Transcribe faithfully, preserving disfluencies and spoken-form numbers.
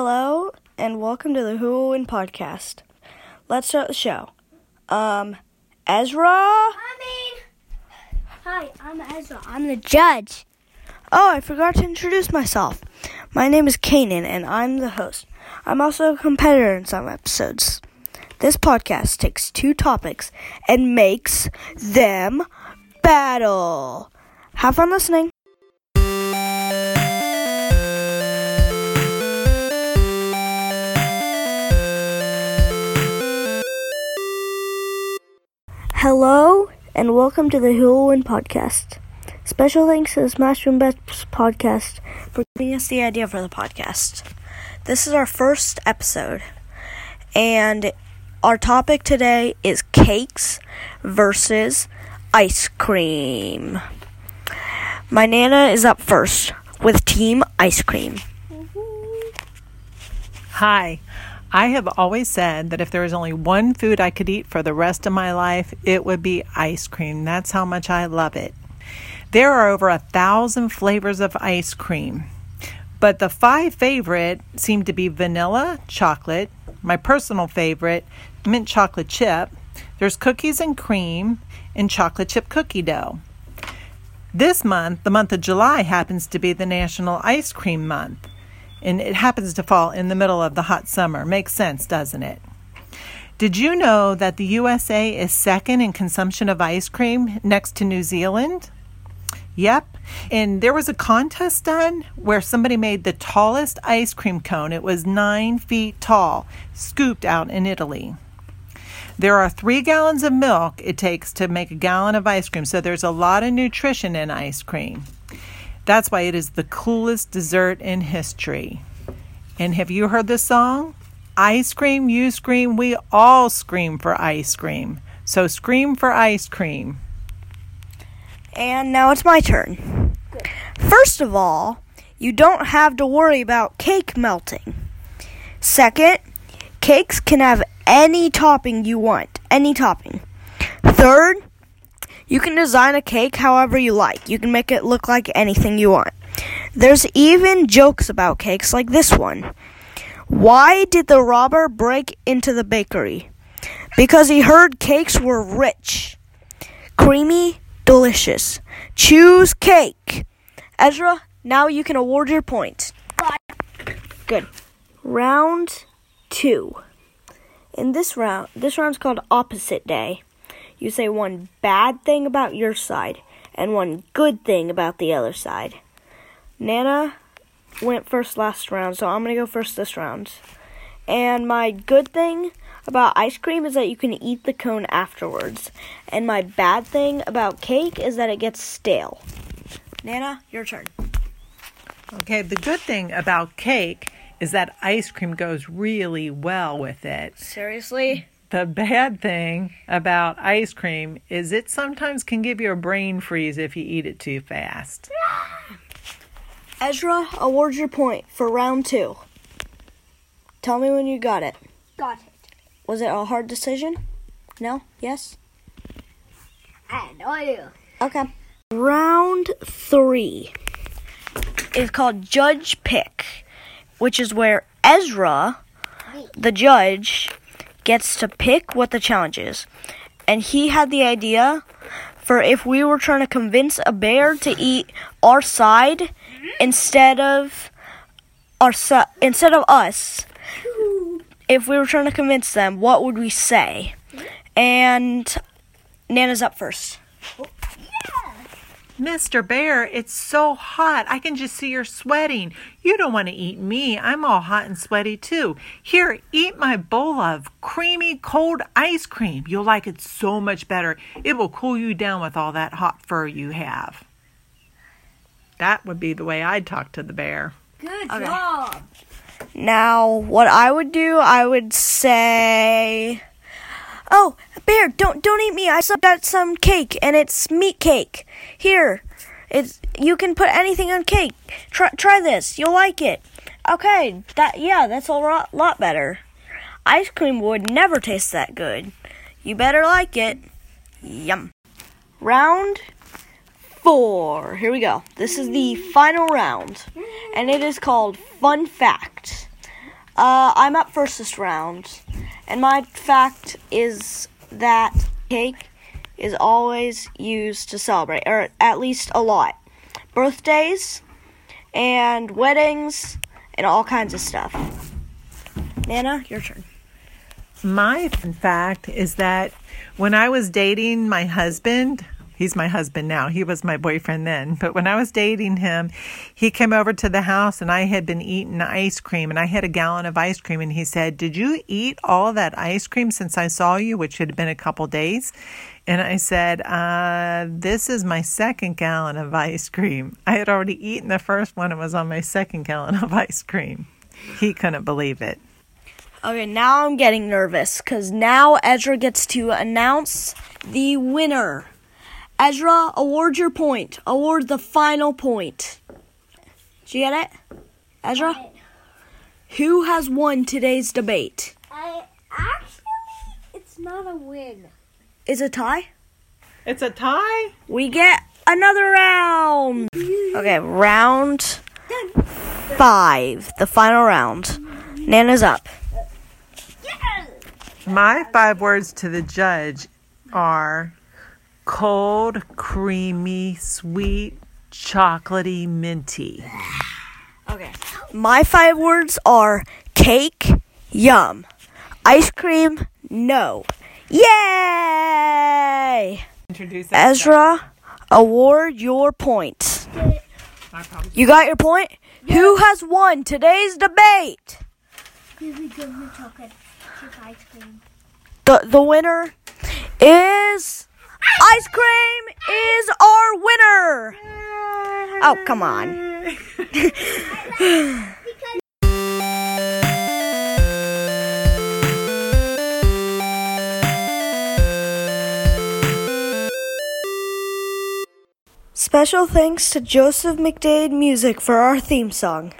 Hello, and welcome to the Who Will Win Podcast. Let's start the show. Um, Ezra? I mean, hi, I'm Ezra. I'm the judge. Oh, I forgot to introduce myself. My name is Kanan, and I'm the host. I'm also a competitor in some episodes. This podcast takes two topics and makes them battle. Have fun listening. Hello, and welcome to the Who Will Win Podcast. Special thanks to the Smash Room Bets Podcast for giving us the idea for the podcast. This is our first episode, and our topic today is cakes versus ice cream. My Nana is up first with Team Ice Cream. Hi. I have always said that if there was only one food I could eat for the rest of my life, it would be ice cream. That's how much I love it. There are over a thousand flavors of ice cream, but the five favorite seem to be vanilla, chocolate, my personal favorite, mint chocolate chip, there's cookies and cream, and chocolate chip cookie dough. This month, the month of July, happens to be the National Ice Cream Month. And it happens to fall in the middle of the hot summer. Makes sense, doesn't it? Did you know that the U S A is second in consumption of ice cream next to New Zealand? Yep. And there was a contest done where somebody made the tallest ice cream cone. It was nine feet tall, scooped out in Italy. There are three gallons of milk it takes to make a gallon of ice cream. So there's a lot of nutrition in ice cream. That's why it is the coolest dessert in history. And have you heard this song? Ice cream, you scream, we all scream for ice cream. So scream for ice cream. And now it's my turn. Good. First of all, you don't have to worry about cake melting. Second, cakes can have any topping you want. Any topping. Third, you can design a cake however you like. You can make it look like anything you want. There's even jokes about cakes like this one. Why did the robber break into the bakery? Because he heard cakes were rich. Creamy, delicious. Choose cake. Ezra, now you can award your points. Good. Round two. In this round, this round's called Opposite Day. You say one bad thing about your side and one good thing about the other side. Nana went first last round, so I'm going to go first this round. And my good thing about ice cream is that you can eat the cone afterwards. And my bad thing about cake is that it gets stale. Nana, your turn. Okay, the good thing about cake is that ice cream goes really well with it. Seriously? The bad thing about ice cream is it sometimes can give you a brain freeze if you eat it too fast. Ezra, award your point for round two. Tell me when you got it. Got it. Was it a hard decision? No? Yes? I had no idea. Okay. Round three is called Judge Pick, which is where Ezra, the judge, gets to pick what the challenge is. And he had the idea for if we were trying to convince a bear to eat our side instead of our su- instead of us, if we were trying to convince them, what would we say? And Nana's up first. Oh. Mister Bear, it's so hot. I can just see you're sweating. You don't want to eat me. I'm all hot and sweaty too. Here, eat my bowl of creamy cold ice cream. You'll like it so much better. It will cool you down with all that hot fur you have. That would be the way I'd talk to the bear. Good okay. job. Now, what I would do, I would say, oh, bear, don't don't eat me. I still got some cake, and it's meat cake. Here, it's you can put anything on cake. Try try this. You'll like it. Okay, that yeah, that's a lot, lot better. Ice cream would never taste that good. You better like it. Yum. Round four. Here we go. This is the final round, and it is called Fun Fact. Uh, I'm up first this round, and my fact is that cake is always used to celebrate, or at least a lot. Birthdays, and weddings, and all kinds of stuff. Nana, your turn. My fun fact is that when I was dating my husband, he's my husband now, he was my boyfriend then, but when I was dating him, he came over to the house and I had been eating ice cream and I had a gallon of ice cream and he said, "Did you eat all that ice cream since I saw you?" Which had been a couple days. And I said, uh, this is my second gallon of ice cream. I had already eaten the first one. It was on my second gallon of ice cream. He couldn't believe it. Okay, now I'm getting nervous because now Ezra gets to announce the winner. Ezra, award your point. Award the final point. Did you get it, Ezra? Right. Who has won today's debate? I, actually, it's not a win. Is a tie? It's a tie? We get another round. Okay, round five, the final round. Nana's up. My five words to the judge are cold, creamy, sweet, chocolatey, minty. Okay. My five words are cake, yum. Ice cream, no. Yay! Introduce Ezra, award your point. You got your point? Yeah. Who has won today's debate? Who would give me chocolate with ice cream? The, the winner is... Ice cream is our winner! Oh, come on. Special thanks to Joseph McDade Music for our theme song.